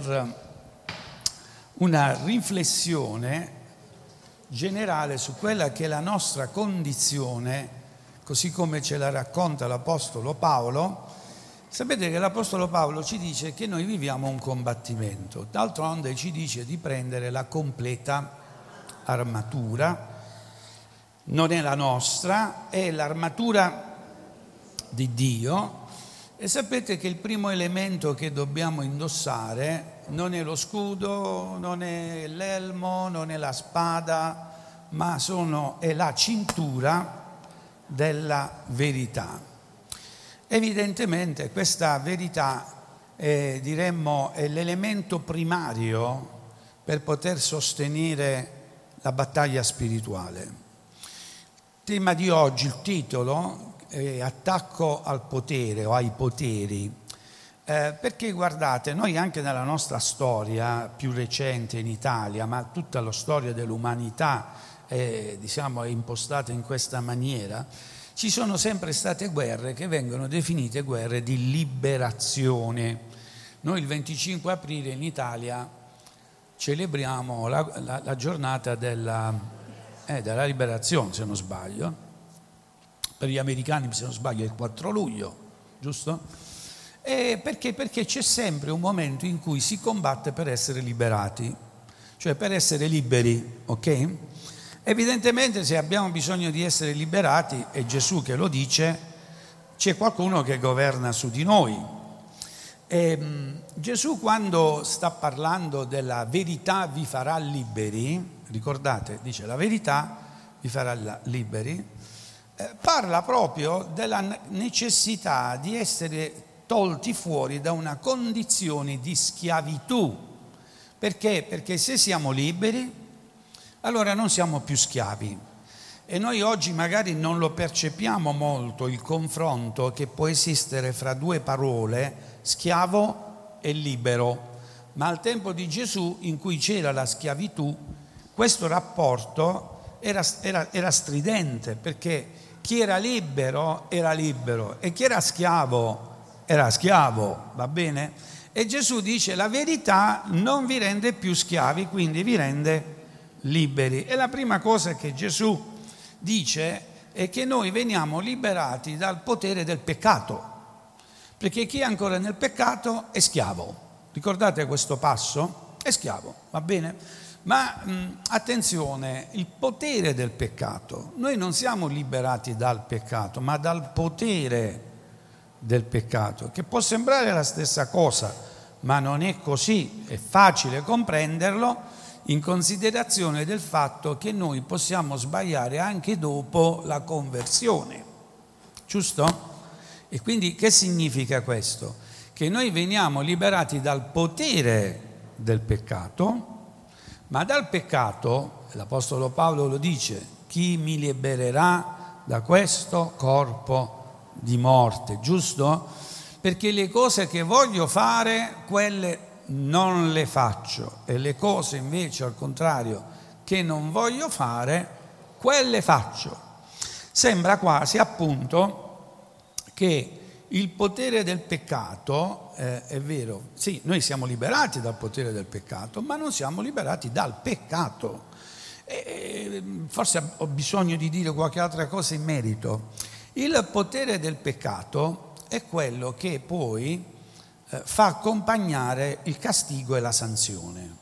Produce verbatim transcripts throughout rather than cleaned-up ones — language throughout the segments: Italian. per una riflessione generale su quella che è la nostra condizione, così come ce la racconta l'Apostolo Paolo. Sapete che l'Apostolo Paolo ci dice che noi viviamo un combattimento, d'altronde ci dice di prendere la completa armatura, non è la nostra, è l'armatura di Dio. E sapete che il primo elemento che dobbiamo indossare non è lo scudo, non è l'elmo, non è la spada, ma sono, è la cintura della verità. Evidentemente questa verità è, diremmo, è l'elemento primario per poter sostenere la battaglia spirituale. Il tema di oggi, il titolo, Eh, attacco al potere o ai poteri, eh, perché guardate, noi anche nella nostra storia più recente in Italia, ma tutta la storia dell'umanità eh, diciamo, è impostata in questa maniera, ci sono sempre state guerre che vengono definite guerre di liberazione. Noi il venticinque aprile in Italia celebriamo la, la, la giornata della, eh, della liberazione, se non sbaglio. Per gli americani, se non sbaglio, è il quattro luglio, giusto? E perché? Perché c'è sempre un momento in cui si combatte per essere liberati, cioè per essere liberi, ok? Evidentemente se abbiamo bisogno di essere liberati, è Gesù che lo dice, c'è qualcuno che governa su di noi. E Gesù, quando sta parlando della verità vi farà liberi, ricordate, dice la verità vi farà liberi, parla proprio della necessità di essere tolti fuori da una condizione di schiavitù. Perché? Perché se siamo liberi, allora non siamo più schiavi. E noi oggi magari non lo percepiamo molto il confronto che può esistere fra due parole, schiavo e libero. Ma al tempo di Gesù, in cui c'era la schiavitù, questo rapporto era, era, era stridente, perché chi era libero era libero e chi era schiavo era schiavo, va bene? E Gesù dice la verità non vi rende più schiavi, quindi vi rende liberi. E la prima cosa che Gesù dice è che noi veniamo liberati dal potere del peccato, perché chi è ancora nel peccato è schiavo. Ricordate questo passo? È schiavo, va bene? Ma mh, attenzione, il potere del peccato, noi non siamo liberati dal peccato, ma dal potere del peccato, che può sembrare la stessa cosa, ma non è così, è facile comprenderlo in considerazione del fatto che noi possiamo sbagliare anche dopo la conversione, giusto? E quindi che significa questo? Che noi veniamo liberati dal potere del peccato, ma dal peccato, l'Apostolo Paolo lo dice, chi mi libererà da questo corpo di morte, giusto? Perché le cose che voglio fare, quelle non le faccio, e le cose invece al contrario che non voglio fare, quelle faccio. Sembra quasi appunto che il potere del peccato, Eh, è vero, sì, noi siamo liberati dal potere del peccato, ma non siamo liberati dal peccato. E, forse ho bisogno di dire qualche altra cosa in merito. Il potere del peccato è quello che poi eh, fa accompagnare il castigo e la sanzione.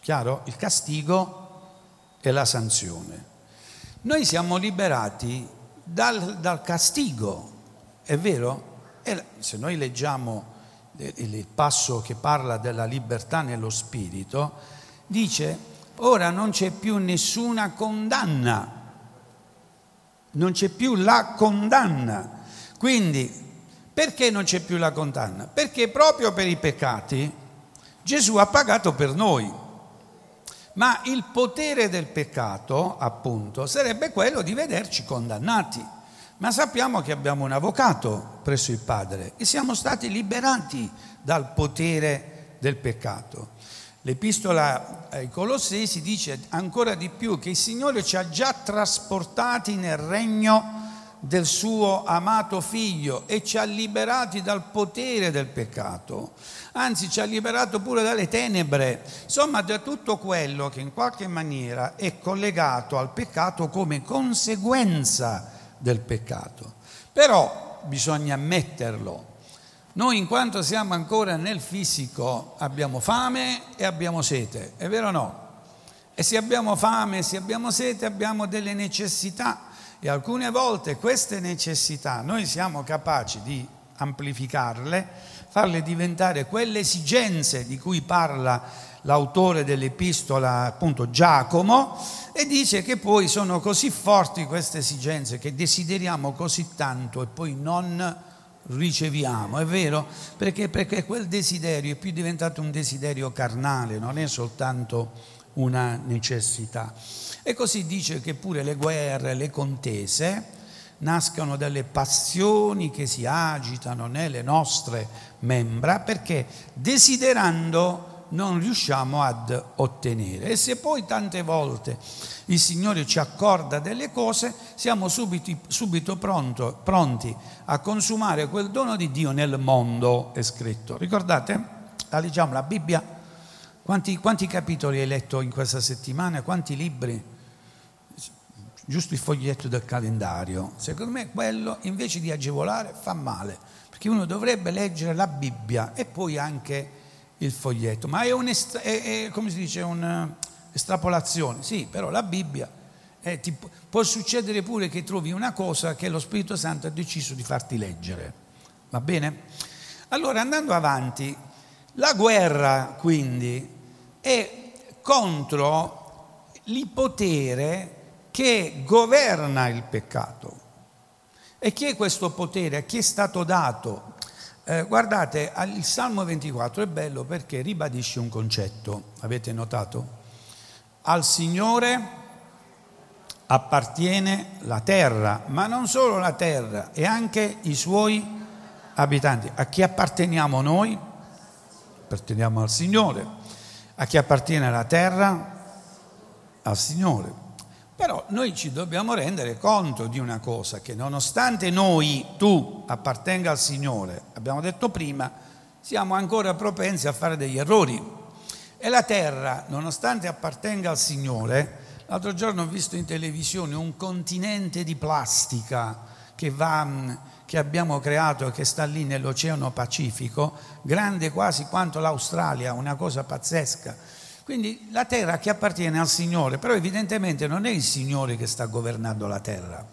Chiaro? Il castigo e la sanzione. Noi siamo liberati dal, dal castigo, è vero? E se noi leggiamo il passo che parla della libertà nello spirito, dice, ora non c'è più nessuna condanna, non c'è più la condanna. Quindi, perché non c'è più la condanna? Perché proprio per i peccati Gesù ha pagato per noi, ma il potere del peccato, appunto, sarebbe quello di vederci condannati. Ma sappiamo che abbiamo un avvocato presso il Padre e siamo stati liberati dal potere del peccato. L'epistola ai Colossesi dice ancora di più che il Signore ci ha già trasportati nel regno del suo amato figlio e ci ha liberati dal potere del peccato, anzi ci ha liberato pure dalle tenebre, insomma da tutto quello che in qualche maniera è collegato al peccato come conseguenza del peccato. Però bisogna ammetterlo, noi in quanto siamo ancora nel fisico abbiamo fame e abbiamo sete, è vero o no? E se abbiamo fame, se abbiamo sete, abbiamo delle necessità e alcune volte queste necessità noi siamo capaci di amplificarle, farle diventare quelle esigenze di cui parla l'autore dell'epistola, appunto Giacomo, e dice che poi sono così forti queste esigenze che desideriamo così tanto e poi non riceviamo, è vero? Perché, perché quel desiderio è più diventato un desiderio carnale, non è soltanto una necessità. E così dice che pure le guerre, le contese nascono dalle passioni che si agitano nelle nostre membra, perché desiderando non riusciamo ad ottenere. E se poi tante volte il Signore ci accorda delle cose, siamo subito, subito pronto, pronti a consumare quel dono di Dio nel mondo, è scritto. Ricordate? La leggiamo la Bibbia. Quanti, quanti capitoli hai letto in questa settimana? Quanti libri? Giusto il foglietto del calendario. Secondo me quello, invece di agevolare, fa male, perché uno dovrebbe leggere la Bibbia e poi anche il foglietto. Ma è, un est- è, è come si dice, un'estrapolazione. Sì, però la Bibbia, è tipo, può succedere pure che trovi una cosa che lo Spirito Santo ha deciso di farti leggere. Va bene? Allora, andando avanti, la guerra, quindi, è contro il potere che governa il peccato. E chi è questo potere? A chi è stato dato? Eh, guardate, il Salmo ventiquattro è bello perché ribadisce un concetto, avete notato? Al Signore appartiene la terra, ma non solo la terra, e anche i suoi abitanti. A chi apparteniamo noi? Apparteniamo al Signore. A chi appartiene la terra? Al Signore. Però noi ci dobbiamo rendere conto di una cosa, che nonostante noi, tu, appartenga al Signore, abbiamo detto prima, siamo ancora propensi a fare degli errori. E la terra, nonostante appartenga al Signore, l'altro giorno ho visto in televisione un continente di plastica che va... che abbiamo creato e che sta lì nell'Oceano Pacifico, grande quasi quanto l'Australia, una cosa pazzesca. Quindi la terra che appartiene al Signore, però evidentemente non è il Signore che sta governando la terra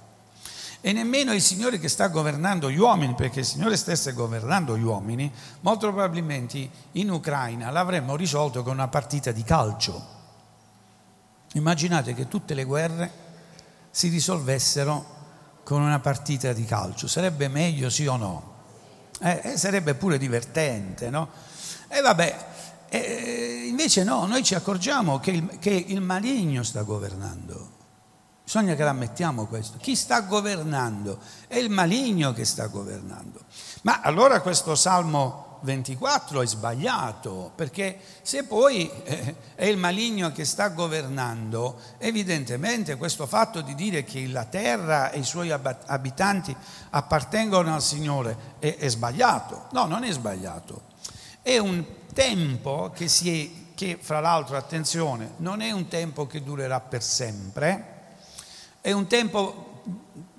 e nemmeno è il Signore che sta governando gli uomini, perché il Signore stesso è governando gli uomini, molto probabilmente in Ucraina l'avremmo risolto con una partita di calcio. Immaginate che tutte le guerre si risolvessero con una partita di calcio, sarebbe meglio, sì o no? Eh, eh, sarebbe pure divertente, no? E eh, vabbè, eh, invece no, noi ci accorgiamo che il, che il maligno sta governando, bisogna che l'ammettiamo questo. Chi sta governando? È il maligno che sta governando. Ma allora questo Salmo ventiquattro è sbagliato, perché se poi eh, è il maligno che sta governando, evidentemente questo fatto di dire che la terra e i suoi abitanti appartengono al Signore è, è sbagliato. No, non è sbagliato, è un tempo che si è, che fra l'altro, attenzione, non è un tempo che durerà per sempre, è un tempo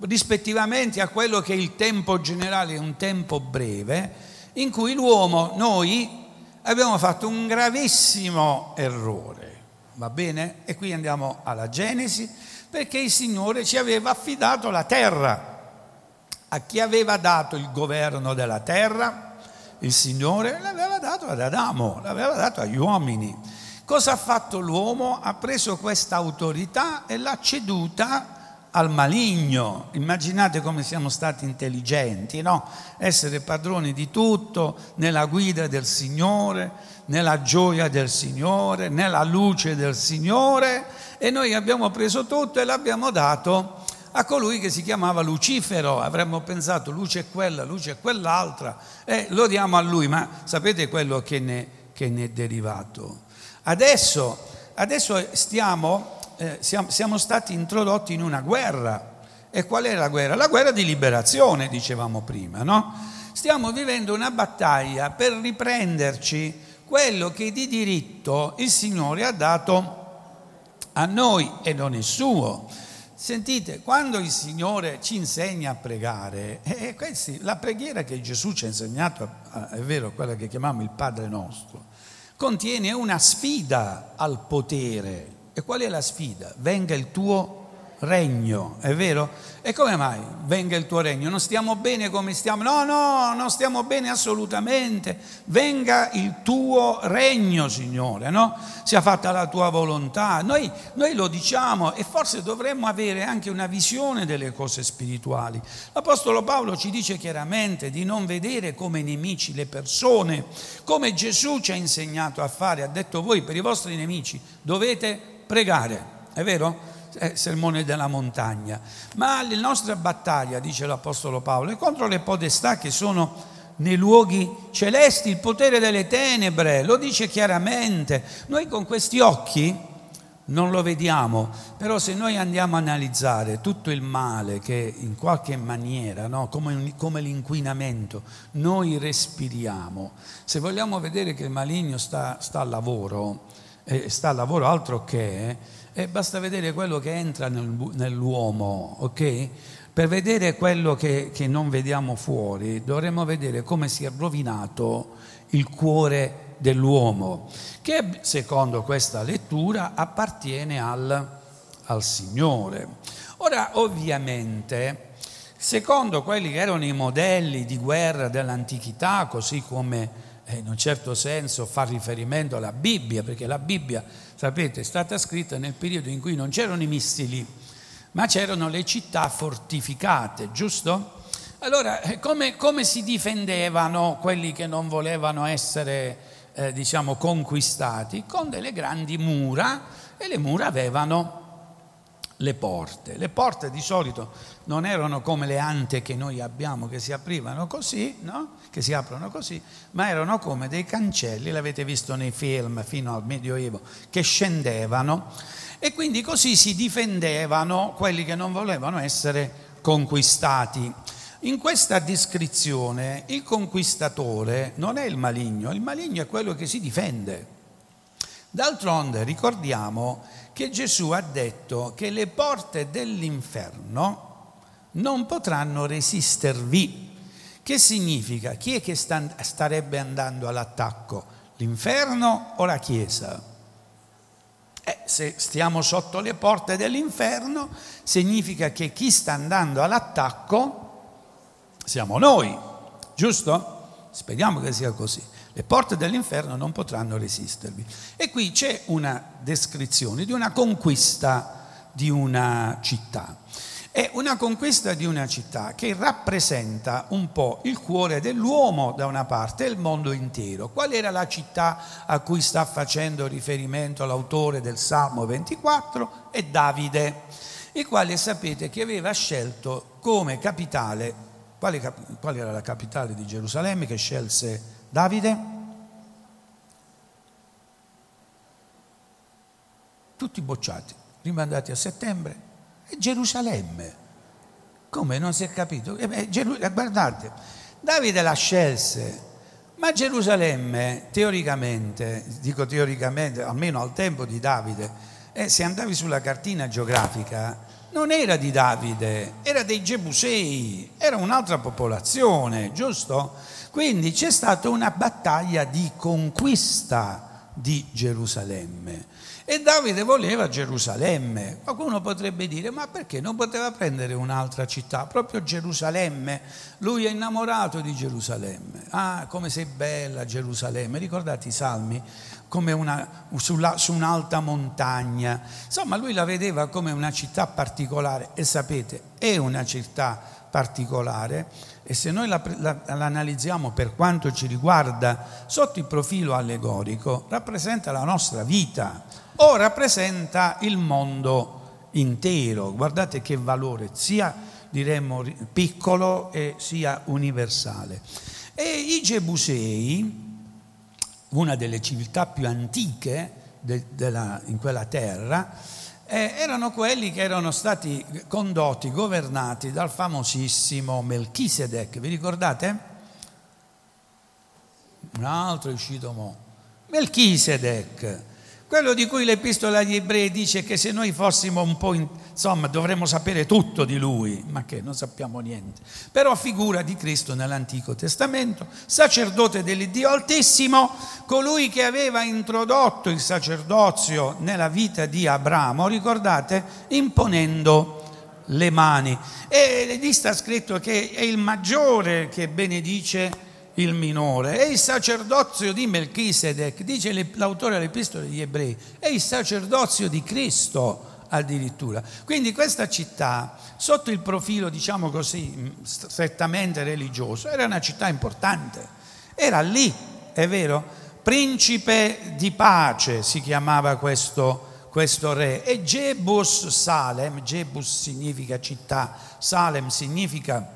rispettivamente a quello che il tempo generale è un tempo breve, in cui l'uomo, noi, abbiamo fatto un gravissimo errore, va bene? E qui andiamo alla Genesi, perché il Signore ci aveva affidato la terra. A chi aveva dato il governo della terra? Il Signore l'aveva dato ad Adamo, l'aveva dato agli uomini. Cosa ha fatto l'uomo? Ha preso questa autorità e l'ha ceduta al maligno. Immaginate come siamo stati intelligenti, no? Essere padroni di tutto, nella guida del Signore, nella gioia del Signore, nella luce del Signore, e noi abbiamo preso tutto e l'abbiamo dato a colui che si chiamava Lucifero. Avremmo pensato luce è quella, luce è quell'altra, e lo diamo a lui, ma sapete quello che ne, che ne è derivato? Adesso, adesso stiamo Eh, siamo, siamo stati introdotti in una guerra E qual è la guerra? La guerra di liberazione, dicevamo prima, no? Stiamo vivendo una battaglia per riprenderci quello che di diritto il Signore ha dato a noi e non è suo. Sentite, quando il Signore ci insegna a pregare, e questi, la preghiera che Gesù ci ha insegnato, è vero, quella che chiamiamo il Padre nostro, contiene una sfida al potere. E qual è la sfida? Venga il tuo regno, è vero? E come mai venga il tuo regno? Non stiamo bene come stiamo? No, no, non stiamo bene assolutamente. Venga il tuo regno, Signore, no? Sia fatta la tua volontà. Noi, noi lo diciamo, e forse dovremmo avere anche una visione delle cose spirituali. L'Apostolo Paolo ci dice chiaramente di non vedere come nemici le persone, come Gesù ci ha insegnato a fare. Ha detto: voi per i vostri nemici dovete pregare, è vero? Eh, sermone della montagna. Ma la nostra battaglia, dice l'Apostolo Paolo, è contro le potestà che sono nei luoghi celesti, il potere delle tenebre, lo dice chiaramente. Noi con questi occhi non lo vediamo, però se noi andiamo a analizzare tutto il male che in qualche maniera, no, come, come l'inquinamento, noi respiriamo, se vogliamo vedere che il maligno sta, sta al lavoro, eh, sta al lavoro altro che... Eh, E basta vedere quello che entra nell'uomo, ok? Per vedere quello che, che non vediamo fuori, dovremmo vedere come si è rovinato il cuore dell'uomo, che secondo questa lettura appartiene al, al Signore. Ora, ovviamente, secondo quelli che erano i modelli di guerra dell'antichità, così come in un certo senso fa riferimento alla Bibbia, perché la Bibbia, sapete, è stata scritta nel periodo in cui non c'erano i missili, ma c'erano le città fortificate, giusto? Allora, come, come si difendevano quelli che non volevano essere, eh, diciamo, conquistati? Con delle grandi mura, e le mura avevano le porte. Le porte di solito non erano come le ante che noi abbiamo, che si aprivano così, no? Che si aprono così, ma erano come dei cancelli, l'avete visto nei film fino al Medioevo, che scendevano, e quindi così si difendevano quelli che non volevano essere conquistati. In questa descrizione il conquistatore non è il maligno, il maligno è quello che si difende. D'altronde ricordiamo che Gesù ha detto che le porte dell'inferno non potranno resistervi. Che significa? Chi è che sta, starebbe andando all'attacco? L'inferno o la Chiesa? Eh, se stiamo sotto le porte dell'inferno, significa che chi sta andando all'attacco siamo noi, giusto? Speriamo che sia così. Le porte dell'inferno non potranno resistervi. E qui c'è una descrizione di una conquista di una città. È una conquista di una città che rappresenta un po' il cuore dell'uomo da una parte e il mondo intero. Qual era la città a cui sta facendo riferimento l'autore del Salmo ventiquattro? È Davide, il quale sapete che aveva scelto come capitale, quale, qual era la capitale di Gerusalemme che scelse Davide? Tutti bocciati, rimandati a settembre. E Gerusalemme, come non si è capito? E beh, Geru- guardate, Davide la scelse, ma Gerusalemme teoricamente, dico teoricamente, almeno al tempo di Davide, eh, se andavi sulla cartina geografica, non era di Davide, era dei Gebusei, era un'altra popolazione, giusto? Quindi c'è stata una battaglia di conquista di Gerusalemme e Davide voleva Gerusalemme. Qualcuno potrebbe dire: ma perché non poteva prendere un'altra città, proprio Gerusalemme? Lui è innamorato di Gerusalemme. Ah, come sei bella Gerusalemme, ricordate i Salmi? Come una, sulla, su un'alta montagna, insomma lui la vedeva come una città particolare, e sapete, è una città particolare, e se noi la, la, l'analizziamo per quanto ci riguarda sotto il profilo allegorico, rappresenta la nostra vita o rappresenta il mondo intero. Guardate che valore, sia diremmo piccolo e sia universale. E i Gebusei, una delle civiltà più antiche de, de la, in quella terra, eh, erano quelli che erano stati condotti, governati dal famosissimo Melchisedec. Vi ricordate? Un altro è uscito mo. Melchisedec, quello di cui l'epistola agli ebrei dice che se noi fossimo un po' in, insomma dovremmo sapere tutto di lui, ma che non sappiamo niente, però figura di Cristo nell'Antico Testamento, sacerdote dell'Iddio Altissimo, colui che aveva introdotto il sacerdozio nella vita di Abramo, ricordate, imponendo le mani, e lì sta scritto che è il maggiore che benedice il minore, e il sacerdozio di Melchisedec, dice l'autore dell'Epistola agli Ebrei, è il sacerdozio di Cristo addirittura. Quindi questa città, sotto il profilo, diciamo così, strettamente religioso, era una città importante, era lì, è vero? Principe di pace si chiamava questo questo re, e Jebus Salem, Jebus significa città, Salem significa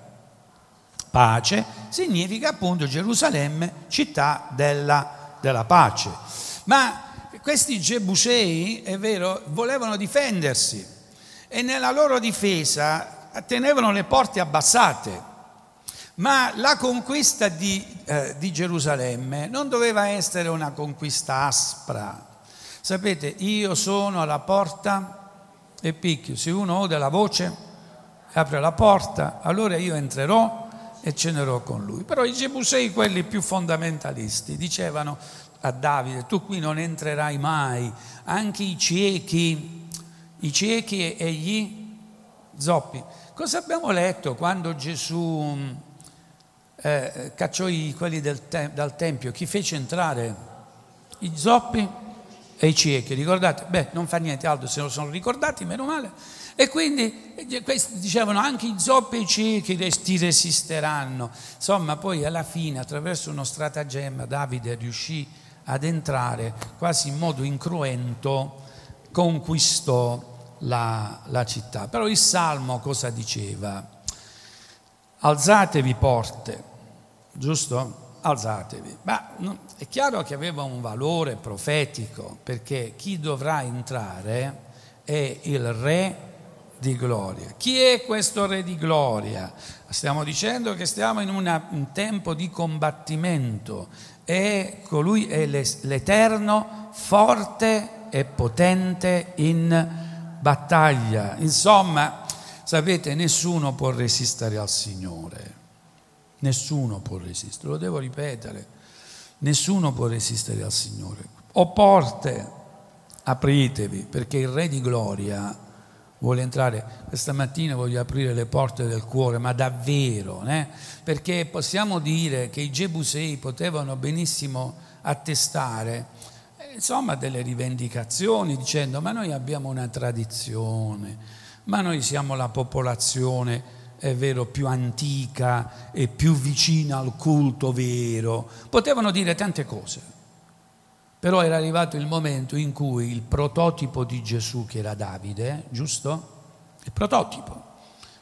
pace, significa appunto Gerusalemme, città della, della pace. Ma questi Jebusei, è vero, volevano difendersi, e nella loro difesa tenevano le porte abbassate, ma la conquista di, eh, di Gerusalemme non doveva essere una conquista aspra. Sapete, io sono alla porta e picchio, se uno ode la voce apre la porta, allora io entrerò e cenerò con lui. Però i Jebusei, quelli più fondamentalisti, dicevano a Davide: tu qui non entrerai mai, anche i ciechi, i ciechi e gli zoppi. Cosa abbiamo letto quando Gesù eh, cacciò i, quelli del te, dal tempio? Chi fece entrare? I zoppi e i ciechi, ricordate? Beh, non fa niente altro, se lo sono ricordati, meno male. E quindi dicevano anche i zoppi e i ciechi ti resisteranno. Insomma, poi alla fine, attraverso uno stratagemma, Davide riuscì ad entrare quasi in modo incruento, conquistò la, la città. Però il Salmo cosa diceva? Alzatevi porte, giusto? Alzatevi. Ma è chiaro che aveva un valore profetico, perché chi dovrà entrare è il re di gloria. Chi è questo re di gloria? Stiamo dicendo che stiamo in una, un tempo di combattimento, e colui è l'Eterno, forte e potente in battaglia. Insomma, sapete, nessuno può resistere al Signore, nessuno può resistere, lo devo ripetere, nessuno può resistere al Signore. O porte, apritevi, perché il re di gloria vuole entrare. Questa mattina voglio aprire le porte del cuore, ma davvero, eh? Perché possiamo dire che i Jebusei potevano benissimo attestare, eh, insomma, delle rivendicazioni, dicendo: ma noi abbiamo una tradizione, ma noi siamo la popolazione, è vero, più antica e più vicina al culto vero. Potevano dire tante cose, però era arrivato il momento in cui il prototipo di Gesù, che era Davide, giusto? Il prototipo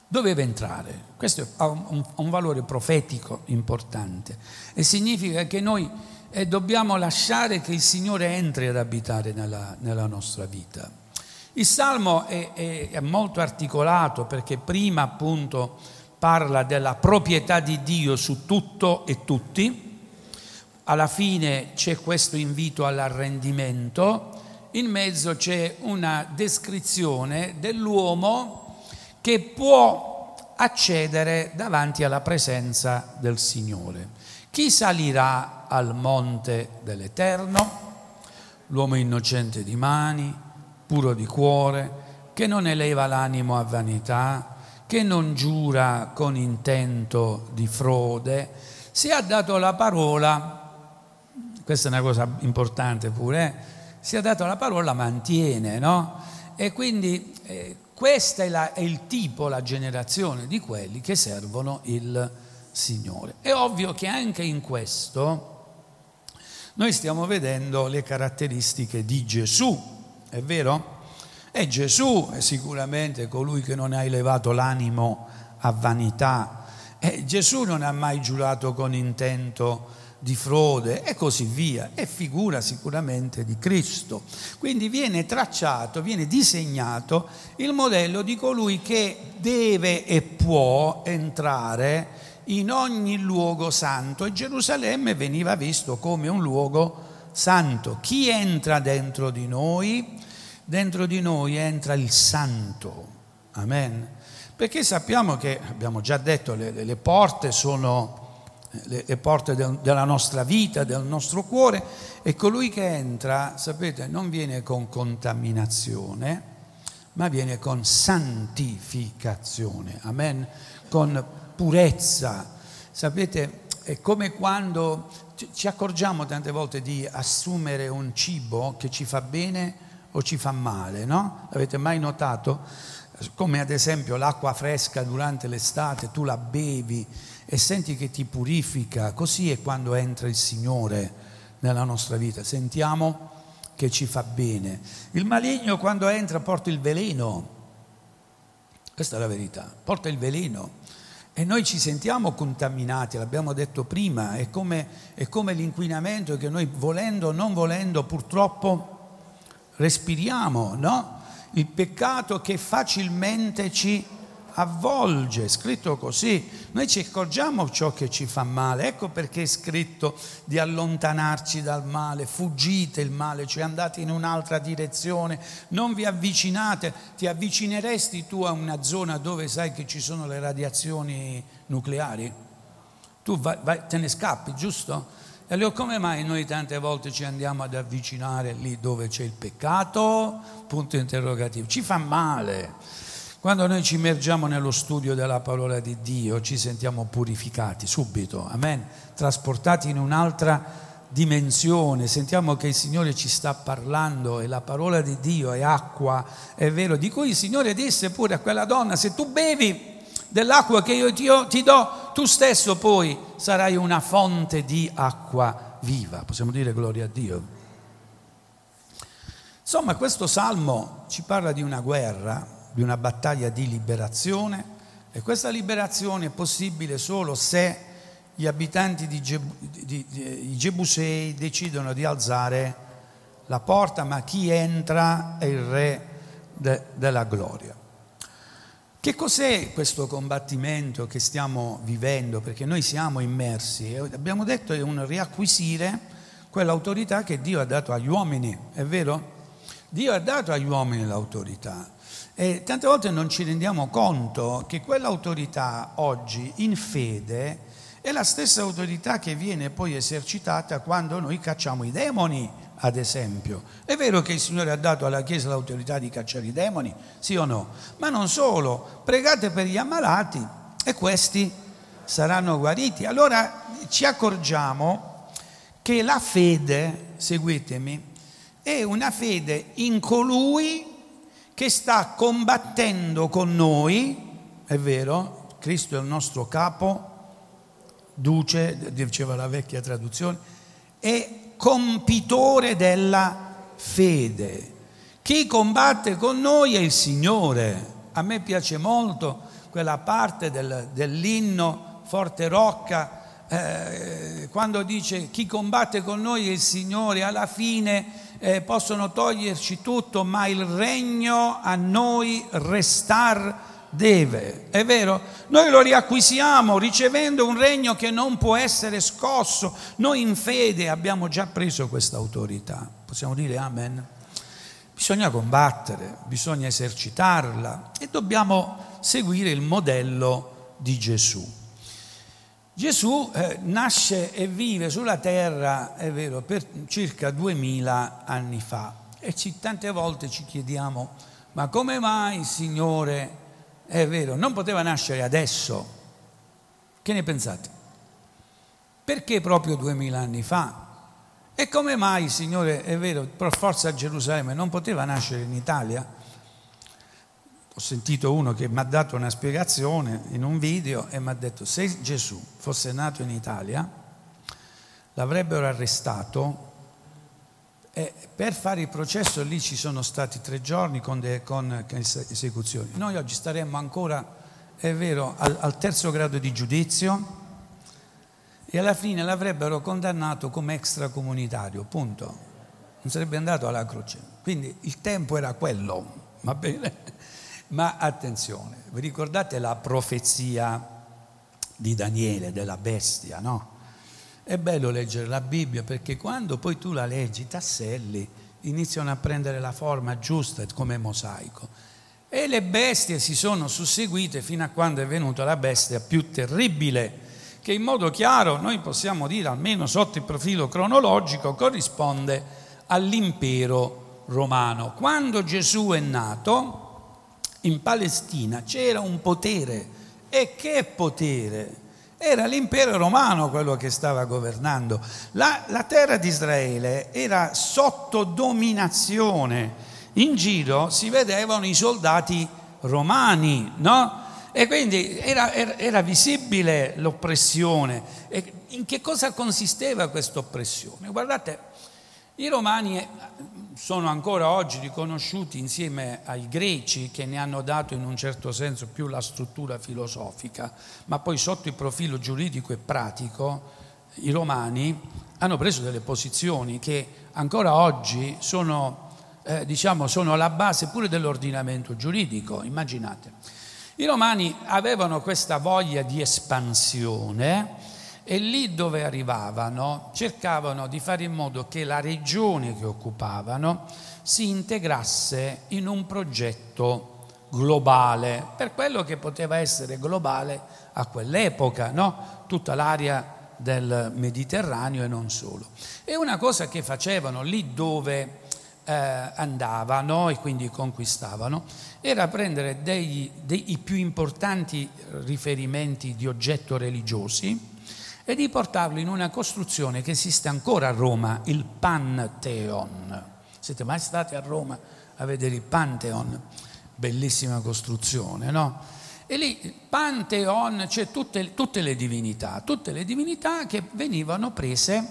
doveva entrare. Questo ha un, un valore profetico importante, e significa che noi eh, dobbiamo lasciare che il Signore entri ad abitare nella, nella nostra vita. Il Salmo è, è, è molto articolato, perché prima appunto parla della proprietà di Dio su tutto e tutti. Alla fine c'è questo invito all'arrendimento, in mezzo c'è una descrizione dell'uomo che può accedere davanti alla presenza del Signore. Chi salirà al monte dell'Eterno? L'uomo innocente di mani, puro di cuore, che non eleva l'animo a vanità, che non giura con intento di frode. Si è dato la parola. Questa è una cosa importante pure, eh? Si è dato la parola, mantiene, no? E quindi eh, questa è, la, è il tipo, la generazione di quelli che servono il Signore. È ovvio che anche in questo noi stiamo vedendo le caratteristiche di Gesù, è vero? E Gesù è sicuramente colui che non ha elevato l'animo a vanità. E Gesù non ha mai giurato con intento di frode e così via, è figura sicuramente di Cristo. Quindi viene tracciato, viene disegnato il modello di colui che deve e può entrare in ogni luogo santo, e Gerusalemme veniva visto come un luogo santo. Chi entra dentro di noi? Dentro di noi entra il santo, amen, perché sappiamo che, abbiamo già detto, le, le porte sono le, le porte del, della nostra vita, del nostro cuore, e colui che entra, sapete, non viene con contaminazione, ma viene con santificazione, amen, con purezza. Sapete, è come quando ci accorgiamo tante volte di assumere un cibo che ci fa bene o ci fa male, no? Avete mai notato? Come ad esempio l'acqua fresca durante l'estate, tu la bevi e senti che ti purifica. Così è quando entra il Signore nella nostra vita, sentiamo che ci fa bene. Il maligno quando entra porta il veleno, questa è la verità, porta il veleno. E noi ci sentiamo contaminati, l'abbiamo detto prima, è come, è come l'inquinamento che noi, volendo o non volendo, purtroppo respiriamo, no? Il peccato che facilmente ci avvolge, è scritto così. Noi ci accorgiamo ciò che ci fa male, ecco perché è scritto di allontanarci dal male, fuggite il male, cioè andate in un'altra direzione, non vi avvicinate. Ti avvicineresti tu a una zona dove sai che ci sono le radiazioni nucleari? Tu vai, vai, te ne scappi, giusto? E allora come mai noi tante volte ci andiamo ad avvicinare lì dove c'è il peccato? Punto interrogativo. Ci fa male. Quando noi ci immergiamo nello studio della parola di Dio, ci sentiamo purificati subito, amen, trasportati in un'altra dimensione, sentiamo che il Signore ci sta parlando, e la parola di Dio è acqua, è vero, di cui il Signore disse pure a quella donna: se tu bevi dell'acqua che io ti, ti do, tu stesso poi sarai una fonte di acqua viva. Possiamo dire gloria a Dio. Insomma, questo salmo ci parla di una guerra, di una battaglia di liberazione, e questa liberazione è possibile solo se gli abitanti di, Gebu, di, di, di Gebusei decidono di alzare la porta, ma chi entra è il re de, della gloria. Che cos'è questo combattimento che stiamo vivendo? Perché noi siamo immersi, abbiamo detto, è un riacquisire quell'autorità che Dio ha dato agli uomini, è vero? Dio ha dato agli uomini l'autorità. E tante volte non ci rendiamo conto che quell'autorità oggi in fede è la stessa autorità che viene poi esercitata quando noi cacciamo i demoni, ad esempio. È vero che il Signore ha dato alla Chiesa l'autorità di cacciare i demoni, sì o no? Ma non solo, pregate per gli ammalati e questi saranno guariti. Allora ci accorgiamo che la fede, seguitemi, è una fede in colui che sta combattendo con noi, è vero, Cristo è il nostro capo, duce, diceva la vecchia traduzione, è compitore della fede. Chi combatte con noi è il Signore. A me piace molto quella parte del, dell'inno Forte Rocca, eh, quando dice: chi combatte con noi è il Signore, alla fine... Eh, possono toglierci tutto, ma il regno a noi restar deve. È vero? Noi lo riacquisiamo ricevendo un regno che non può essere scosso. Noi in fede abbiamo già preso questa autorità. Possiamo dire amen? Bisogna combattere, bisogna esercitarla, e dobbiamo seguire il modello di Gesù. Gesù eh, nasce e vive sulla terra, è vero, per circa duemila anni fa, e ci, tante volte ci chiediamo: ma come mai il Signore, è vero, non poteva nascere adesso? Che ne pensate? Perché proprio duemila anni fa? E come mai il Signore, è vero, per forza a Gerusalemme, non poteva nascere in Italia? Ho sentito uno che mi ha dato una spiegazione in un video e mi ha detto: se Gesù fosse nato in Italia l'avrebbero arrestato, e per fare il processo lì ci sono stati tre giorni con, de, con esecuzioni. Noi oggi staremmo ancora, è vero, al, al terzo grado di giudizio, e alla fine l'avrebbero condannato come extracomunitario, punto. Non sarebbe andato alla croce. Quindi il tempo era quello, va bene? Ma attenzione, vi ricordate la profezia di Daniele, della bestia, no? È bello leggere la Bibbia perché quando poi tu la leggi, i tasselli iniziano a prendere la forma giusta come mosaico. E le bestie si sono susseguite fino a quando è venuta la bestia più terribile, che in modo chiaro noi possiamo dire, almeno sotto il profilo cronologico, corrisponde all'impero romano. Quando Gesù è nato, in Palestina c'era un potere, e che potere? Era l'impero romano quello che stava governando. La, la terra di Israele era sotto dominazione. In giro si vedevano i soldati romani, no? E quindi era, era, era visibile l'oppressione. E in che cosa consisteva questa oppressione? Guardate, i romani sono ancora oggi riconosciuti insieme ai greci, che ne hanno dato in un certo senso più la struttura filosofica, ma poi sotto il profilo giuridico e pratico i romani hanno preso delle posizioni che ancora oggi sono, eh, diciamo, sono la base pure dell'ordinamento giuridico. Immaginate, i romani avevano questa voglia di espansione, e lì dove arrivavano cercavano di fare in modo che la regione che occupavano si integrasse in un progetto globale, per quello che poteva essere globale a quell'epoca, no? Tutta l'area del Mediterraneo e non solo. E una cosa che facevano lì dove eh, andavano e quindi conquistavano era prendere dei, dei più importanti riferimenti di oggetto religiosi e di portarlo in una costruzione che esiste ancora a Roma, il Pantheon. Siete mai stati a Roma a vedere il Pantheon? Bellissima costruzione, no? E lì, Pantheon, c'è tutte, tutte le divinità, tutte le divinità che venivano prese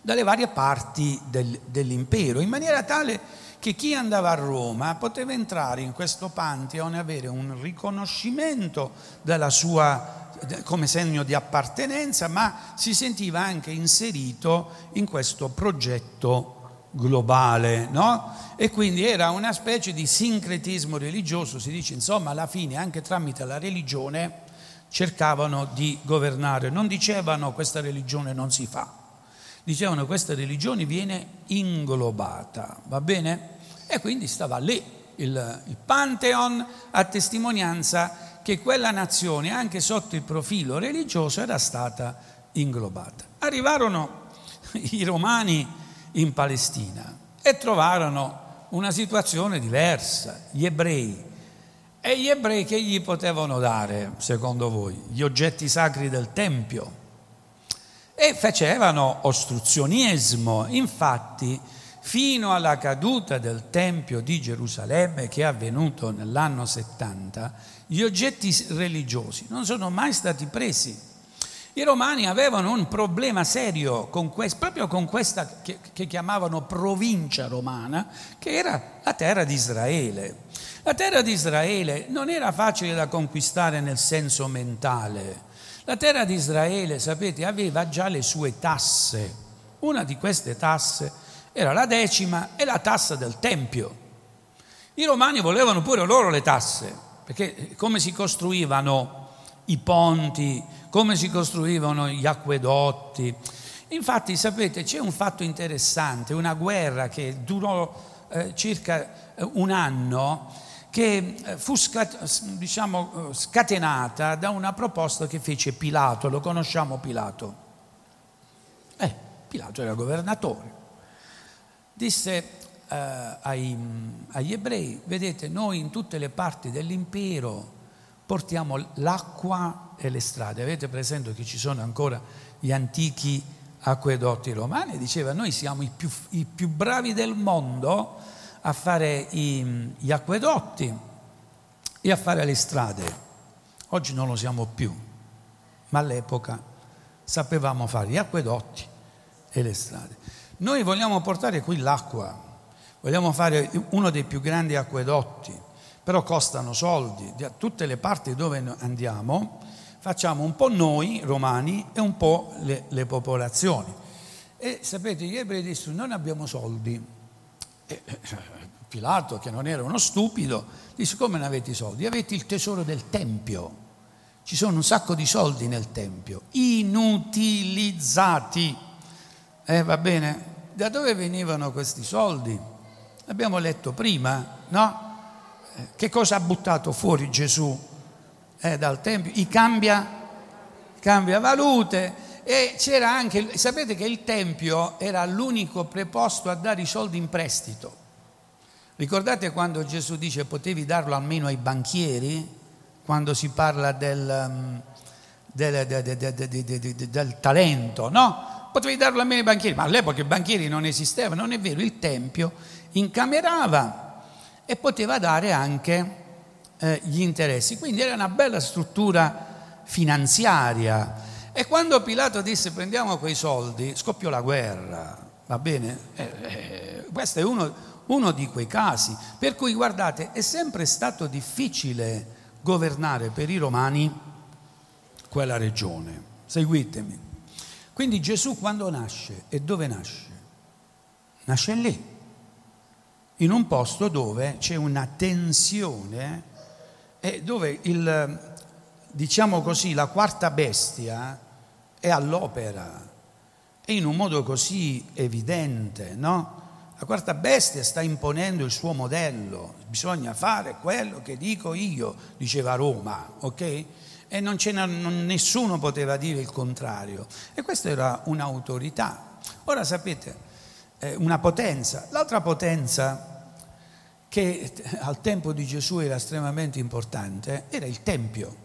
dalle varie parti del, dell'impero, in maniera tale che chi andava a Roma poteva entrare in questo Pantheon e avere un riconoscimento della sua come segno di appartenenza, ma si sentiva anche inserito in questo progetto globale, no? E quindi era una specie di sincretismo religioso, si dice, insomma, alla fine anche tramite la religione cercavano di governare. Non dicevano questa religione non si fa, dicevano questa religione viene inglobata, va bene? E quindi stava lì il, il Pantheon a testimonianza che quella nazione, anche sotto il profilo religioso, era stata inglobata. Arrivarono i romani in Palestina e trovarono una situazione diversa, gli ebrei. E gli ebrei che gli potevano dare, secondo voi? Gli oggetti sacri del Tempio. E facevano ostruzionismo. Infatti, fino alla caduta del Tempio di Gerusalemme, che è avvenuto nell'anno settanta, gli oggetti religiosi non sono mai stati presi. I romani avevano un problema serio con quest- proprio con questa che, che chiamavano provincia romana, che era la terra di Israele. La terra di Israele non era facile da conquistare nel senso mentale. La terra di Israele, sapete, aveva già le sue tasse. Una di queste tasse era la decima e la tassa del Tempio. I romani volevano pure loro le tasse, perché come si costruivano i ponti, come si costruivano gli acquedotti. Infatti, sapete, c'è un fatto interessante, una guerra che durò eh, circa eh, un anno, che eh, fu scat- diciamo, scatenata da una proposta che fece Pilato. Lo conosciamo Pilato? Eh, Pilato era governatore. Disse Uh, ai, agli ebrei: vedete, noi in tutte le parti dell'impero portiamo l'acqua e le strade. Avete presente che ci sono ancora gli antichi acquedotti romani? Diceva: noi siamo i più, i più bravi del mondo a fare i, gli acquedotti e a fare le strade. Oggi non lo siamo più, ma all'epoca sapevamo fare gli acquedotti e le strade. Noi vogliamo portare qui l'acqua. Vogliamo fare uno dei più grandi acquedotti, però costano soldi. Da tutte le parti dove andiamo facciamo un po' noi romani e un po' le, le popolazioni. E sapete, gli ebrei dissero: non abbiamo soldi. E Pilato, che non era uno stupido, disse: come non avete i soldi? Avete il tesoro del Tempio. Ci sono un sacco di soldi nel Tempio, inutilizzati. Eh, va bene? Da dove venivano questi soldi? Abbiamo letto prima, no? Che cosa ha buttato fuori Gesù eh, dal Tempio? I cambia, cambia valute. E c'era anche, sapete che il Tempio era l'unico preposto a dare i soldi in prestito. Ricordate quando Gesù dice: potevi darlo almeno ai banchieri? Quando si parla del, del, del, del, del, del talento, no? Potevi darlo almeno ai banchieri, ma all'epoca i banchieri non esistevano, non è vero, il Tempio incamerava e poteva dare anche eh, gli interessi, quindi era una bella struttura finanziaria. E quando Pilato disse: prendiamo quei soldi, scoppiò la guerra, va bene? Eh, eh, questo è uno, uno di quei casi, per cui guardate, è sempre stato difficile governare per i romani quella regione. Seguitemi. Quindi Gesù quando nasce, e dove nasce? Nasce lì, in un posto dove c'è una tensione e dove il, diciamo così, la quarta bestia è all'opera, e in un modo così evidente, no? La quarta bestia sta imponendo il suo modello, bisogna fare quello che dico io, diceva Roma, ok? E non c'era, non, nessuno poteva dire il contrario. E questa era un'autorità. Ora sapete, eh, una potenza. L'altra potenza che al tempo di Gesù era estremamente importante era il Tempio.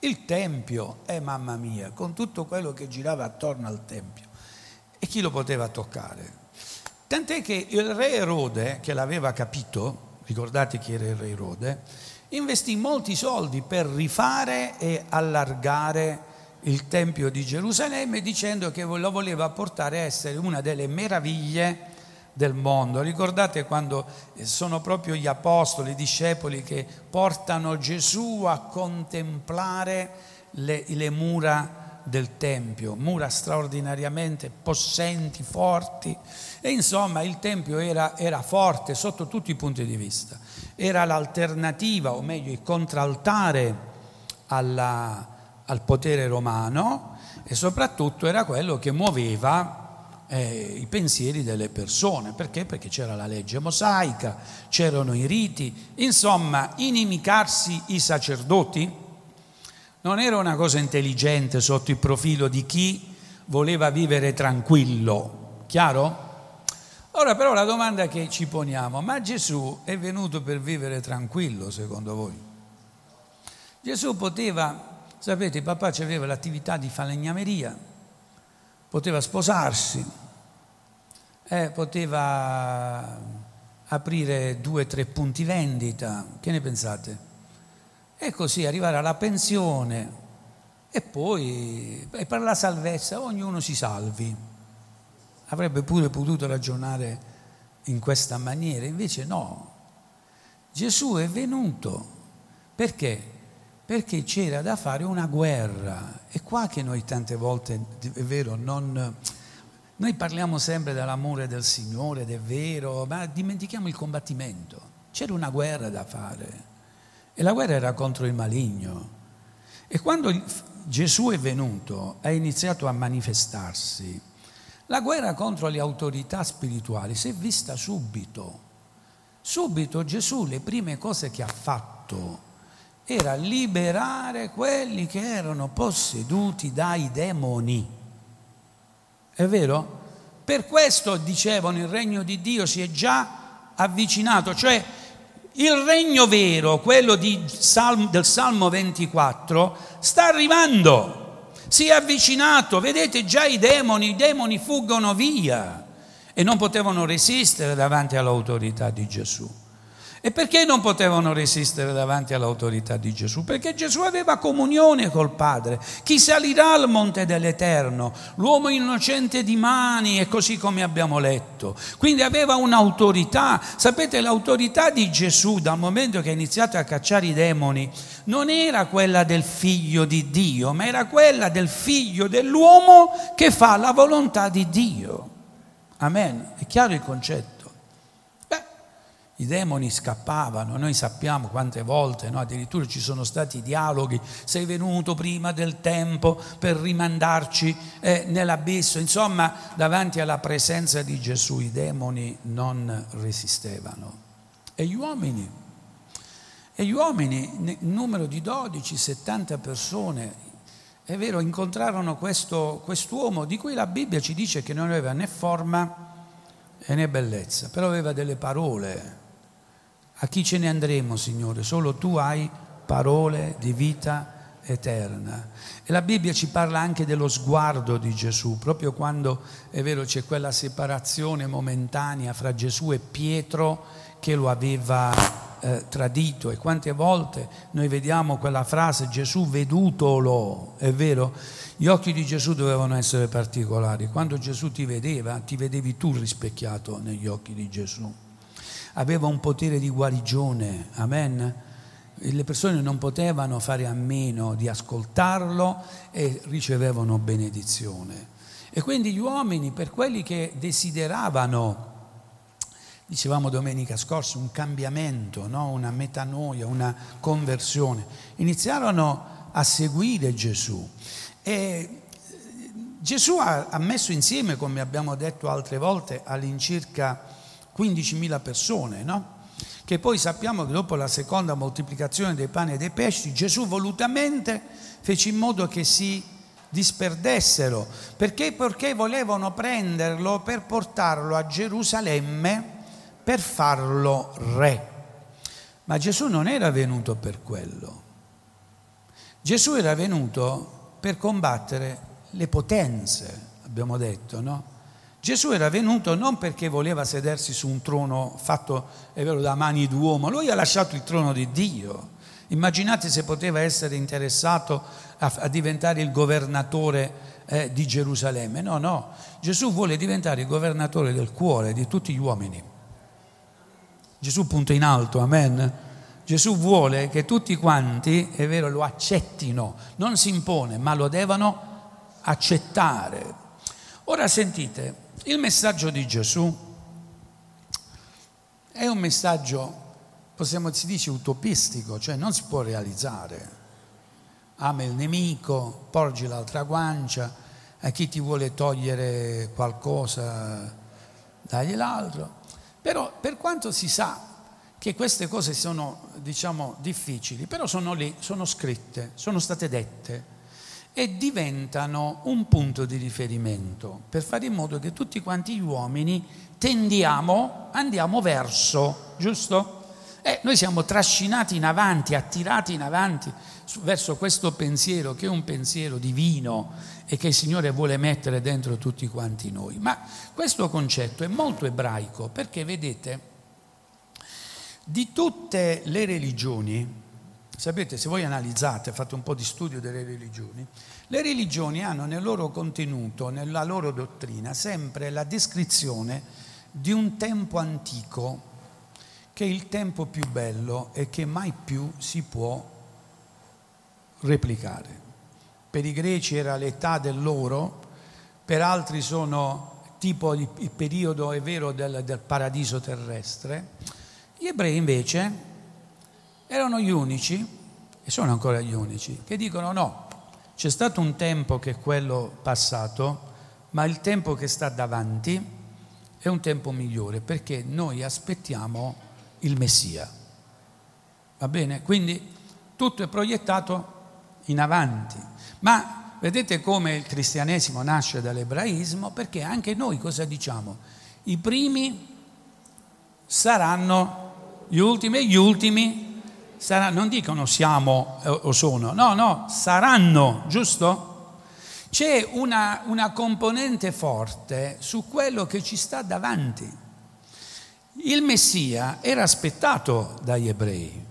Il Tempio, eh, mamma mia, con tutto quello che girava attorno al Tempio. E chi lo poteva toccare? Tant'è che il re Erode, che l'aveva capito, ricordate chi era il re Erode, investì molti soldi per rifare e allargare il Tempio di Gerusalemme, dicendo che lo voleva portare a essere una delle meraviglie del mondo. Ricordate quando sono proprio gli apostoli, i discepoli, che portano Gesù a contemplare le, le mura del Tempio, mura straordinariamente possenti, forti, e insomma il Tempio era, era forte sotto tutti i punti di vista, era l'alternativa, o meglio il contraltare alla, al potere romano, e soprattutto era quello che muoveva eh, i pensieri delle persone. Perché? Perché c'era la legge mosaica, c'erano i riti, insomma inimicarsi i sacerdoti non era una cosa intelligente sotto il profilo di chi voleva vivere tranquillo, chiaro? Ora però la domanda che ci poniamo: ma Gesù è venuto per vivere tranquillo, secondo voi? Gesù poteva, sapete, papà aveva l'attività di falegnameria, poteva sposarsi, eh, poteva aprire due o tre punti vendita, che ne pensate? E così arrivare alla pensione e poi e per la salvezza ognuno si salvi. Avrebbe pure potuto ragionare in questa maniera, invece no. Gesù è venuto perché? Perché c'era da fare una guerra. È qua che noi tante volte, è vero, non, noi parliamo sempre dell'amore del Signore, ed è vero, ma dimentichiamo il combattimento. C'era una guerra da fare. E la guerra era contro il maligno. E quando Gesù è venuto, ha iniziato a manifestarsi, la guerra contro le autorità spirituali si è vista subito. Subito Gesù, le prime cose che ha fatto era liberare quelli che erano posseduti dai demoni. È vero? Per questo dicevano: il regno di Dio si è già avvicinato, cioè il regno vero, quello di Salmo, del Salmo ventiquattro, sta arrivando, si è avvicinato. Vedete già i demoni, i demoni fuggono via e non potevano resistere davanti all'autorità di Gesù. E perché non potevano resistere davanti all'autorità di Gesù? Perché Gesù aveva comunione col Padre. Chi salirà al monte dell'Eterno? L'uomo innocente di mani, e così come abbiamo letto. Quindi aveva un'autorità. Sapete, l'autorità di Gesù, dal momento che ha iniziato a cacciare i demoni, non era quella del figlio di Dio, ma era quella del figlio dell'uomo che fa la volontà di Dio. Amen. È chiaro il concetto? I demoni scappavano, noi sappiamo quante volte, no? Addirittura ci sono stati dialoghi, sei venuto prima del tempo per rimandarci eh, nell'abisso. Insomma, davanti alla presenza di Gesù i demoni non resistevano. E gli uomini? E gli uomini, numero di dodici, settanta persone, è vero, incontrarono questo quest'uomo di cui la Bibbia ci dice che non aveva né forma e né bellezza, però aveva delle parole. A chi ce ne andremo, Signore? Solo tu hai parole di vita eterna. E la Bibbia ci parla anche dello sguardo di Gesù, proprio quando, è vero, c'è quella separazione momentanea fra Gesù e Pietro che lo aveva eh, tradito. E quante volte noi vediamo quella frase, Gesù vedutolo, è vero? Gli occhi di Gesù dovevano essere particolari. Quando Gesù ti vedeva, ti vedevi tu rispecchiato negli occhi di Gesù. Aveva un potere di guarigione, amen? Le persone non potevano fare a meno di ascoltarlo e ricevevano benedizione. E quindi gli uomini, per quelli che desideravano, dicevamo domenica scorsa, un cambiamento, no? Una metanoia, una conversione, iniziarono a seguire Gesù. E Gesù ha messo insieme, come abbiamo detto altre volte, all'incirca quindicimila persone, no? Che poi sappiamo che dopo la seconda moltiplicazione dei pani e dei pesci Gesù volutamente fece in modo che si disperdessero, perché, perché volevano prenderlo per portarlo a Gerusalemme per farlo re. Ma Gesù non era venuto per quello. Gesù era venuto per combattere le potenze, abbiamo detto, no? Gesù era venuto non perché voleva sedersi su un trono fatto, è vero, da mani d'uomo. Lui ha lasciato il trono di Dio. Immaginate se poteva essere interessato a, a diventare il governatore eh, di Gerusalemme. No, no. Gesù vuole diventare il governatore del cuore di tutti gli uomini. Gesù punto in alto, amen. Gesù vuole che tutti quanti, è vero, lo accettino. Non si impone, ma lo devono accettare. Ora sentite, il messaggio di Gesù è un messaggio, possiamo si dice, utopistico, cioè non si può realizzare. Ama il nemico, porgi l'altra guancia, a chi ti vuole togliere qualcosa dagli l'altro. Però per quanto si sa che queste cose sono, diciamo, difficili, però sono lì, sono scritte, sono state dette, e diventano un punto di riferimento per fare in modo che tutti quanti gli uomini tendiamo, andiamo verso, giusto? Eh, noi siamo trascinati in avanti, attirati in avanti verso questo pensiero che è un pensiero divino e che il Signore vuole mettere dentro tutti quanti noi. Ma questo concetto è molto ebraico, perché vedete, di tutte le religioni, sapete, se voi analizzate, fate un po' di studio delle religioni, le religioni hanno nel loro contenuto, nella loro dottrina, sempre la descrizione di un tempo antico che è il tempo più bello e che mai più si può replicare. Per i greci era l'età dell'oro, per altri sono tipo il, il periodo, è vero, del, del paradiso terrestre. Gli ebrei invece erano gli unici, e sono ancora gli unici, che dicono no, c'è stato un tempo che è quello passato, ma il tempo che sta davanti è un tempo migliore, perché noi aspettiamo il Messia. Va bene? Quindi tutto è proiettato in avanti. Ma vedete come il cristianesimo nasce dall'ebraismo, perché anche noi cosa diciamo? I primi saranno gli ultimi e gli ultimi Sarà, non dicono siamo o sono, no, no, saranno, giusto? C'è una, una componente forte su quello che ci sta davanti. Il Messia era aspettato dagli ebrei,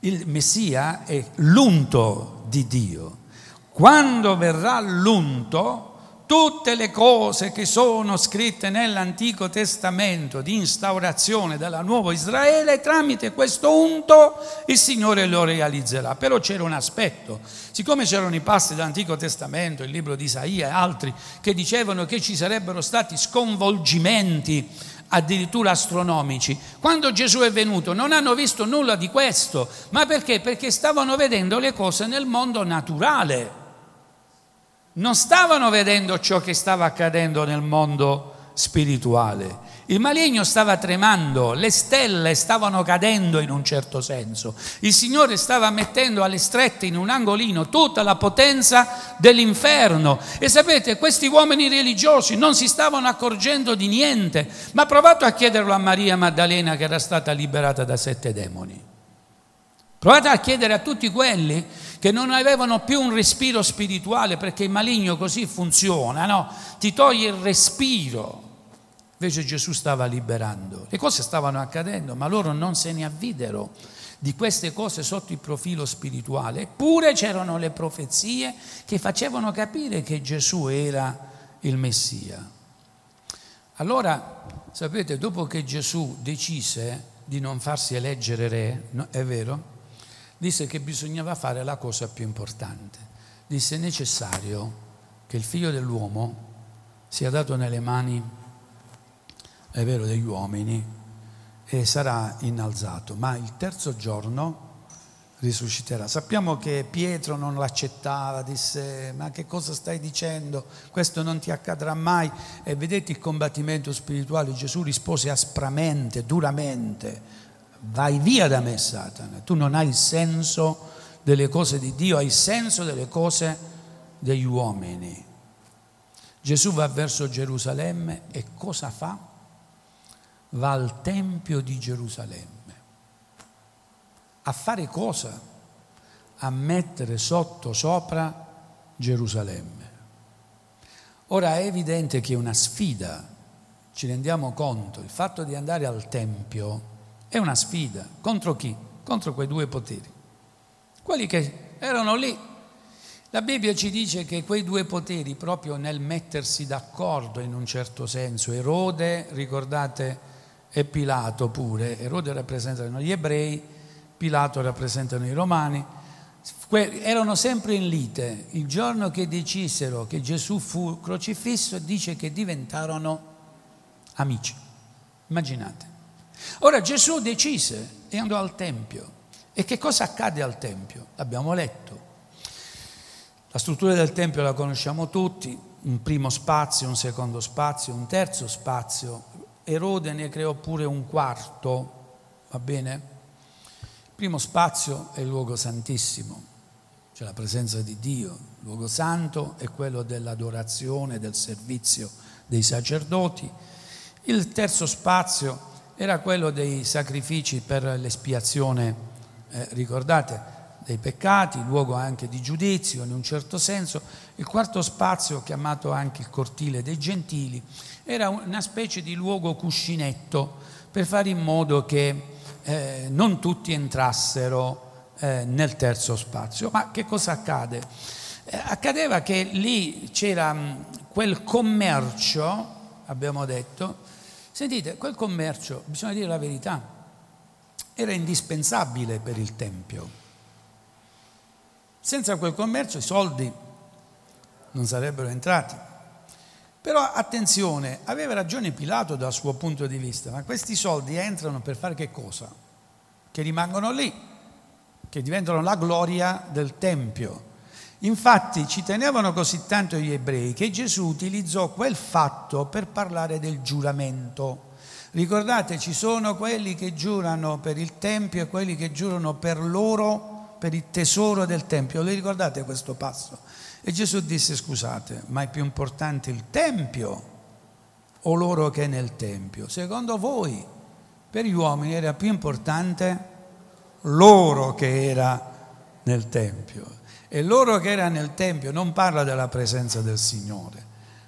il Messia è l'unto di Dio. Quando verrà l'unto, tutte le cose che sono scritte nell'Antico Testamento di instaurazione della Nuova Israele, tramite questo unto il Signore lo realizzerà. Però c'era un aspetto, siccome c'erano i passi dell'Antico Testamento, il libro di Isaia e altri, che dicevano che ci sarebbero stati sconvolgimenti addirittura astronomici, quando Gesù è venuto non hanno visto nulla di questo. Ma perché? Perché stavano vedendo le cose nel mondo naturale, non stavano vedendo ciò che stava accadendo nel mondo spirituale. Il maligno stava tremando, le stelle stavano cadendo in un certo senso, il Signore stava mettendo alle strette in un angolino tutta la potenza dell'inferno. E sapete, questi uomini religiosi non si stavano accorgendo di niente. Ma provate a chiederlo a Maria Maddalena, che era stata liberata da sette demoni. Provate a chiedere a tutti quelli che non avevano più un respiro spirituale, perché il maligno così funziona, no? Ti toglie il respiro. Invece Gesù stava liberando. Le cose stavano accadendo, ma loro non se ne avvidero di queste cose sotto il profilo spirituale. Eppure c'erano le profezie che facevano capire che Gesù era il Messia. Allora, sapete, dopo che Gesù decise di non farsi eleggere re, no, è vero? Disse che bisognava fare la cosa più importante. Disse: è necessario che il figlio dell'uomo sia dato nelle mani, è vero, degli uomini, e sarà innalzato, ma il terzo giorno risusciterà. Sappiamo che Pietro non l'accettava, disse: ma che cosa stai dicendo? Questo non ti accadrà mai. E vedete il combattimento spirituale. Gesù rispose aspramente, duramente: vai via da me, Satana, tu non hai il senso delle cose di Dio, hai il senso delle cose degli uomini. Gesù va verso Gerusalemme e cosa fa? Va al Tempio di Gerusalemme. A fare cosa? A mettere sotto sopra Gerusalemme. Ora è evidente che è una sfida, ci rendiamo conto, il fatto di andare al Tempio è una sfida. Contro chi? Contro quei due poteri, quelli che erano lì. La Bibbia ci dice che quei due poteri, proprio nel mettersi d'accordo in un certo senso, Erode, ricordate, e Pilato pure. Erode rappresentano gli ebrei, Pilato rappresentano i romani, erano sempre in lite. Il giorno che decisero che Gesù fu crocifisso, dice che diventarono amici. Immaginate. Ora Gesù decise e andò al Tempio. E che cosa accade al Tempio? L'abbiamo letto. La struttura del Tempio la conosciamo tutti: un primo spazio, un secondo spazio, un terzo spazio. Erode ne creò pure un quarto, va bene? Il primo spazio è il luogo santissimo, cioè la presenza di Dio. Il luogo santo è quello dell'adorazione, del servizio dei sacerdoti. Il terzo spazio era quello dei sacrifici per l'espiazione, eh, ricordate, dei peccati, luogo anche di giudizio in un certo senso. Il quarto spazio, chiamato anche il cortile dei gentili, era una specie di luogo cuscinetto per fare in modo che eh, non tutti entrassero eh, nel terzo spazio. Ma che cosa accade? Eh, accadeva che lì c'era mh, quel commercio, abbiamo detto. Sentite, quel commercio, bisogna dire la verità, era indispensabile per il Tempio. Senza quel commercio i soldi non sarebbero entrati. Però attenzione, aveva ragione Pilato dal suo punto di vista, ma questi soldi entrano per fare che cosa? Che rimangono lì, che diventano la gloria del Tempio. Infatti ci tenevano così tanto gli ebrei che Gesù utilizzò quel fatto per parlare del giuramento. Ricordate, ci sono quelli che giurano per il Tempio e quelli che giurano per loro, per il tesoro del Tempio. Lo ricordate questo passo? E Gesù disse: scusate, ma è più importante il Tempio o loro che è nel Tempio? Secondo voi, per gli uomini era più importante loro che era nel Tempio. E loro che era nel Tempio non parla della presenza del Signore,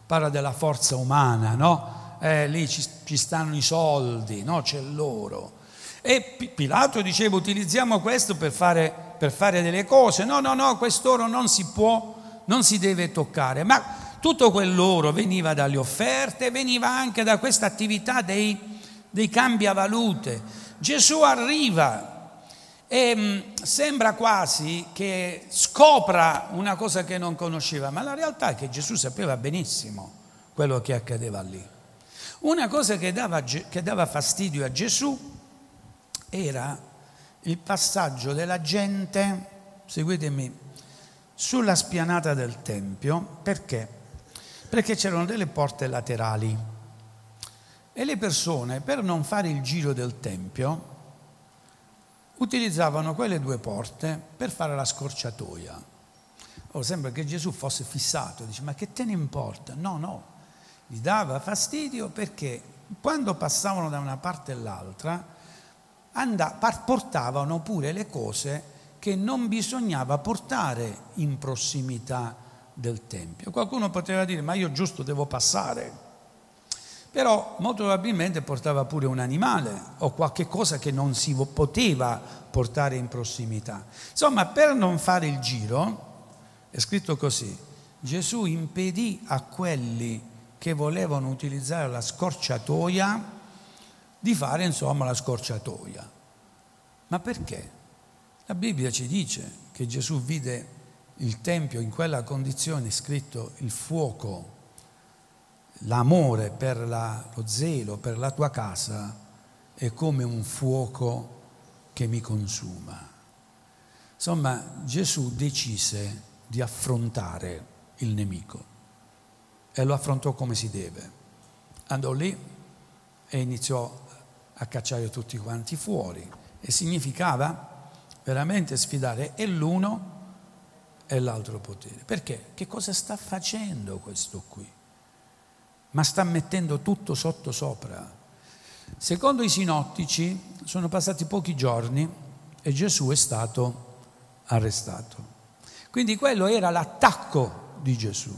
parla della forza umana, no? eh, lì ci, ci stanno i soldi, no? C'è l'oro. E Pilato diceva: utilizziamo questo per fare, per fare delle cose. No, no, no, quest'oro non si può, non si deve toccare. Ma tutto quell'oro veniva dalle offerte, veniva anche da questa attività dei, dei cambiavalute. Gesù arriva e mh, sembra quasi che scopra una cosa che non conosceva, ma la realtà è che Gesù sapeva benissimo quello che accadeva lì. Una cosa che dava, che dava fastidio a Gesù era il passaggio della gente, seguitemi, sulla spianata del Tempio. Perché? Perché c'erano delle porte laterali e le persone, per non fare il giro del Tempio, utilizzavano quelle due porte per fare la scorciatoia. Oh, sembra che Gesù fosse fissato, dice: ma che te ne importa? No, no, gli dava fastidio perché quando passavano da una parte all'altra andavano, portavano pure le cose che non bisognava portare in prossimità del Tempio. Qualcuno poteva dire: ma io giusto devo passare, però molto probabilmente portava pure un animale o qualche cosa che non si poteva portare in prossimità. Insomma, per non fare il giro, è scritto così, Gesù impedì a quelli che volevano utilizzare la scorciatoia di fare, insomma, la scorciatoia. Ma perché? La Bibbia ci dice che Gesù vide il Tempio in quella condizione, scritto: il fuoco, l'amore per la, lo zelo per la tua casa è come un fuoco che mi consuma. Insomma, Gesù decise di affrontare il nemico e lo affrontò come si deve. Andò lì e iniziò a cacciare tutti quanti fuori, e significava veramente sfidare e l'uno e l'altro potere. Perché? Che cosa sta facendo questo qui? Ma sta mettendo tutto sotto sopra. Secondo i sinottici sono passati pochi giorni e Gesù è stato arrestato. Quindi quello era l'attacco di Gesù.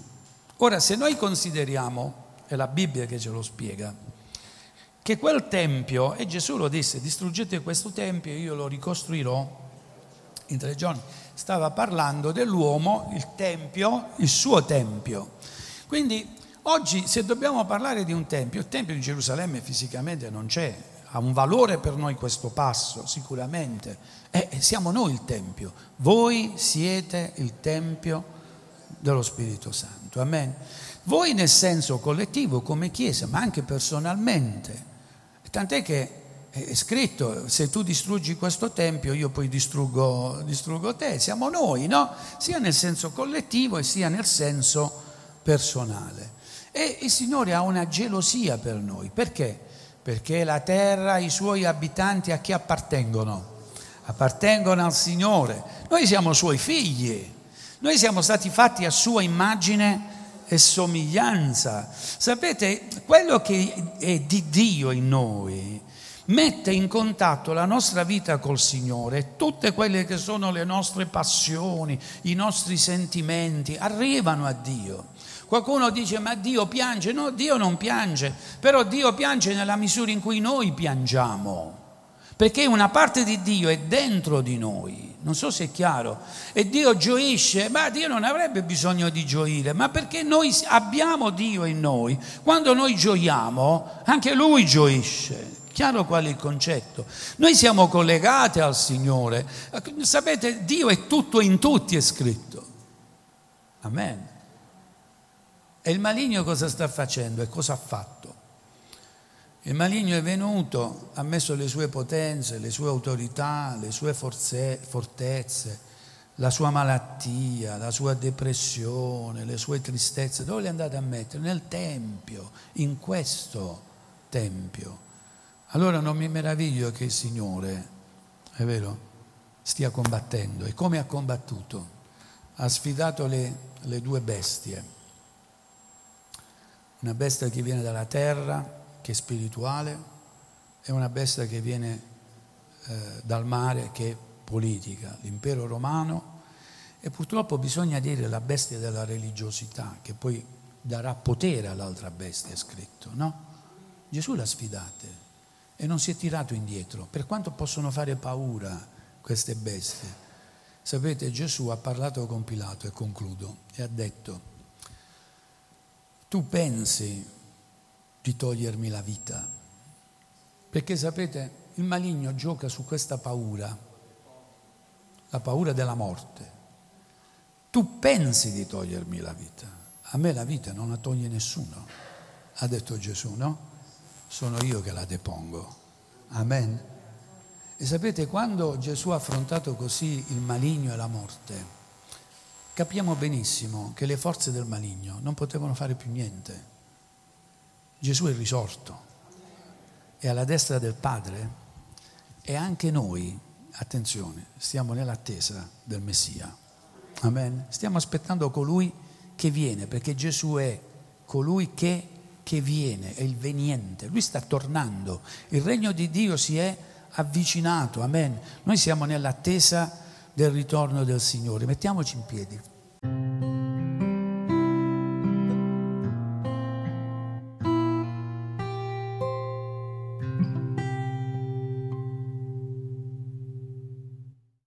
Ora, se noi consideriamo, è la Bibbia che ce lo spiega, che quel Tempio, e Gesù lo disse: distruggete questo Tempio e io lo ricostruirò in tre giorni. Stava parlando dell'uomo, il Tempio, il suo Tempio. Quindi oggi, se dobbiamo parlare di un Tempio, il Tempio di Gerusalemme fisicamente non c'è, ha un valore per noi questo passo sicuramente, e siamo noi il Tempio. Voi siete il Tempio dello Spirito Santo, amen. Voi nel senso collettivo come Chiesa, ma anche personalmente, tant'è che è scritto: se tu distruggi questo Tempio io poi distruggo, distruggo te. Siamo noi, no? Sia nel senso collettivo e sia nel senso personale. E il Signore ha una gelosia per noi. Perché? Perché la terra, i suoi abitanti, a chi appartengono? Appartengono al Signore. Noi siamo Suoi figli, noi siamo stati fatti a Sua immagine e somiglianza. Sapete, quello che è di Dio in noi mette in contatto la nostra vita col Signore, tutte quelle che sono le nostre passioni, i nostri sentimenti arrivano a Dio. Qualcuno dice: ma Dio piange? No, Dio non piange, però Dio piange nella misura in cui noi piangiamo, perché una parte di Dio è dentro di noi. Non so se è chiaro. E Dio gioisce, ma Dio non avrebbe bisogno di gioire, ma perché noi abbiamo Dio in noi. Quando noi gioiamo, anche Lui gioisce. Chiaro qual è il concetto? Noi siamo collegati al Signore. Sapete, Dio è tutto in tutti, è scritto. Amen. E il maligno cosa sta facendo e cosa ha fatto? Il maligno è venuto, ha messo le sue potenze, le sue autorità, le sue forze, fortezze, la sua malattia, la sua depressione, le sue tristezze. Dove le è andate a mettere? Nel Tempio, in questo Tempio. Allora non mi meraviglio che il Signore, è vero, stia combattendo. E come ha combattuto? Ha sfidato le, le due bestie. Una bestia che viene dalla terra, che è spirituale, e una bestia che viene eh, dal mare, che è politica, l'impero romano. E purtroppo bisogna dire la bestia della religiosità, che poi darà potere all'altra bestia, è scritto, no? Gesù l'ha sfidate e non si è tirato indietro, per quanto possono fare paura queste bestie. Sapete, Gesù ha parlato con Pilato, e concludo, e ha detto: tu pensi di togliermi la vita? Perché sapete, il maligno gioca su questa paura, la paura della morte. Tu pensi di togliermi la vita? A me la vita non la toglie nessuno, ha detto Gesù, no? Sono io che la depongo. Amen. E sapete, quando Gesù ha affrontato così il maligno e la morte, capiamo benissimo che le forze del maligno non potevano fare più niente. Gesù è risorto, è alla destra del Padre, e anche noi, attenzione, stiamo nell'attesa del Messia. Amen. Stiamo aspettando colui che viene, perché Gesù è colui che, che viene, è il veniente. Lui sta tornando, il regno di Dio si è avvicinato, amen. Noi siamo nell'attesa del ritorno del Signore. Mettiamoci in piedi.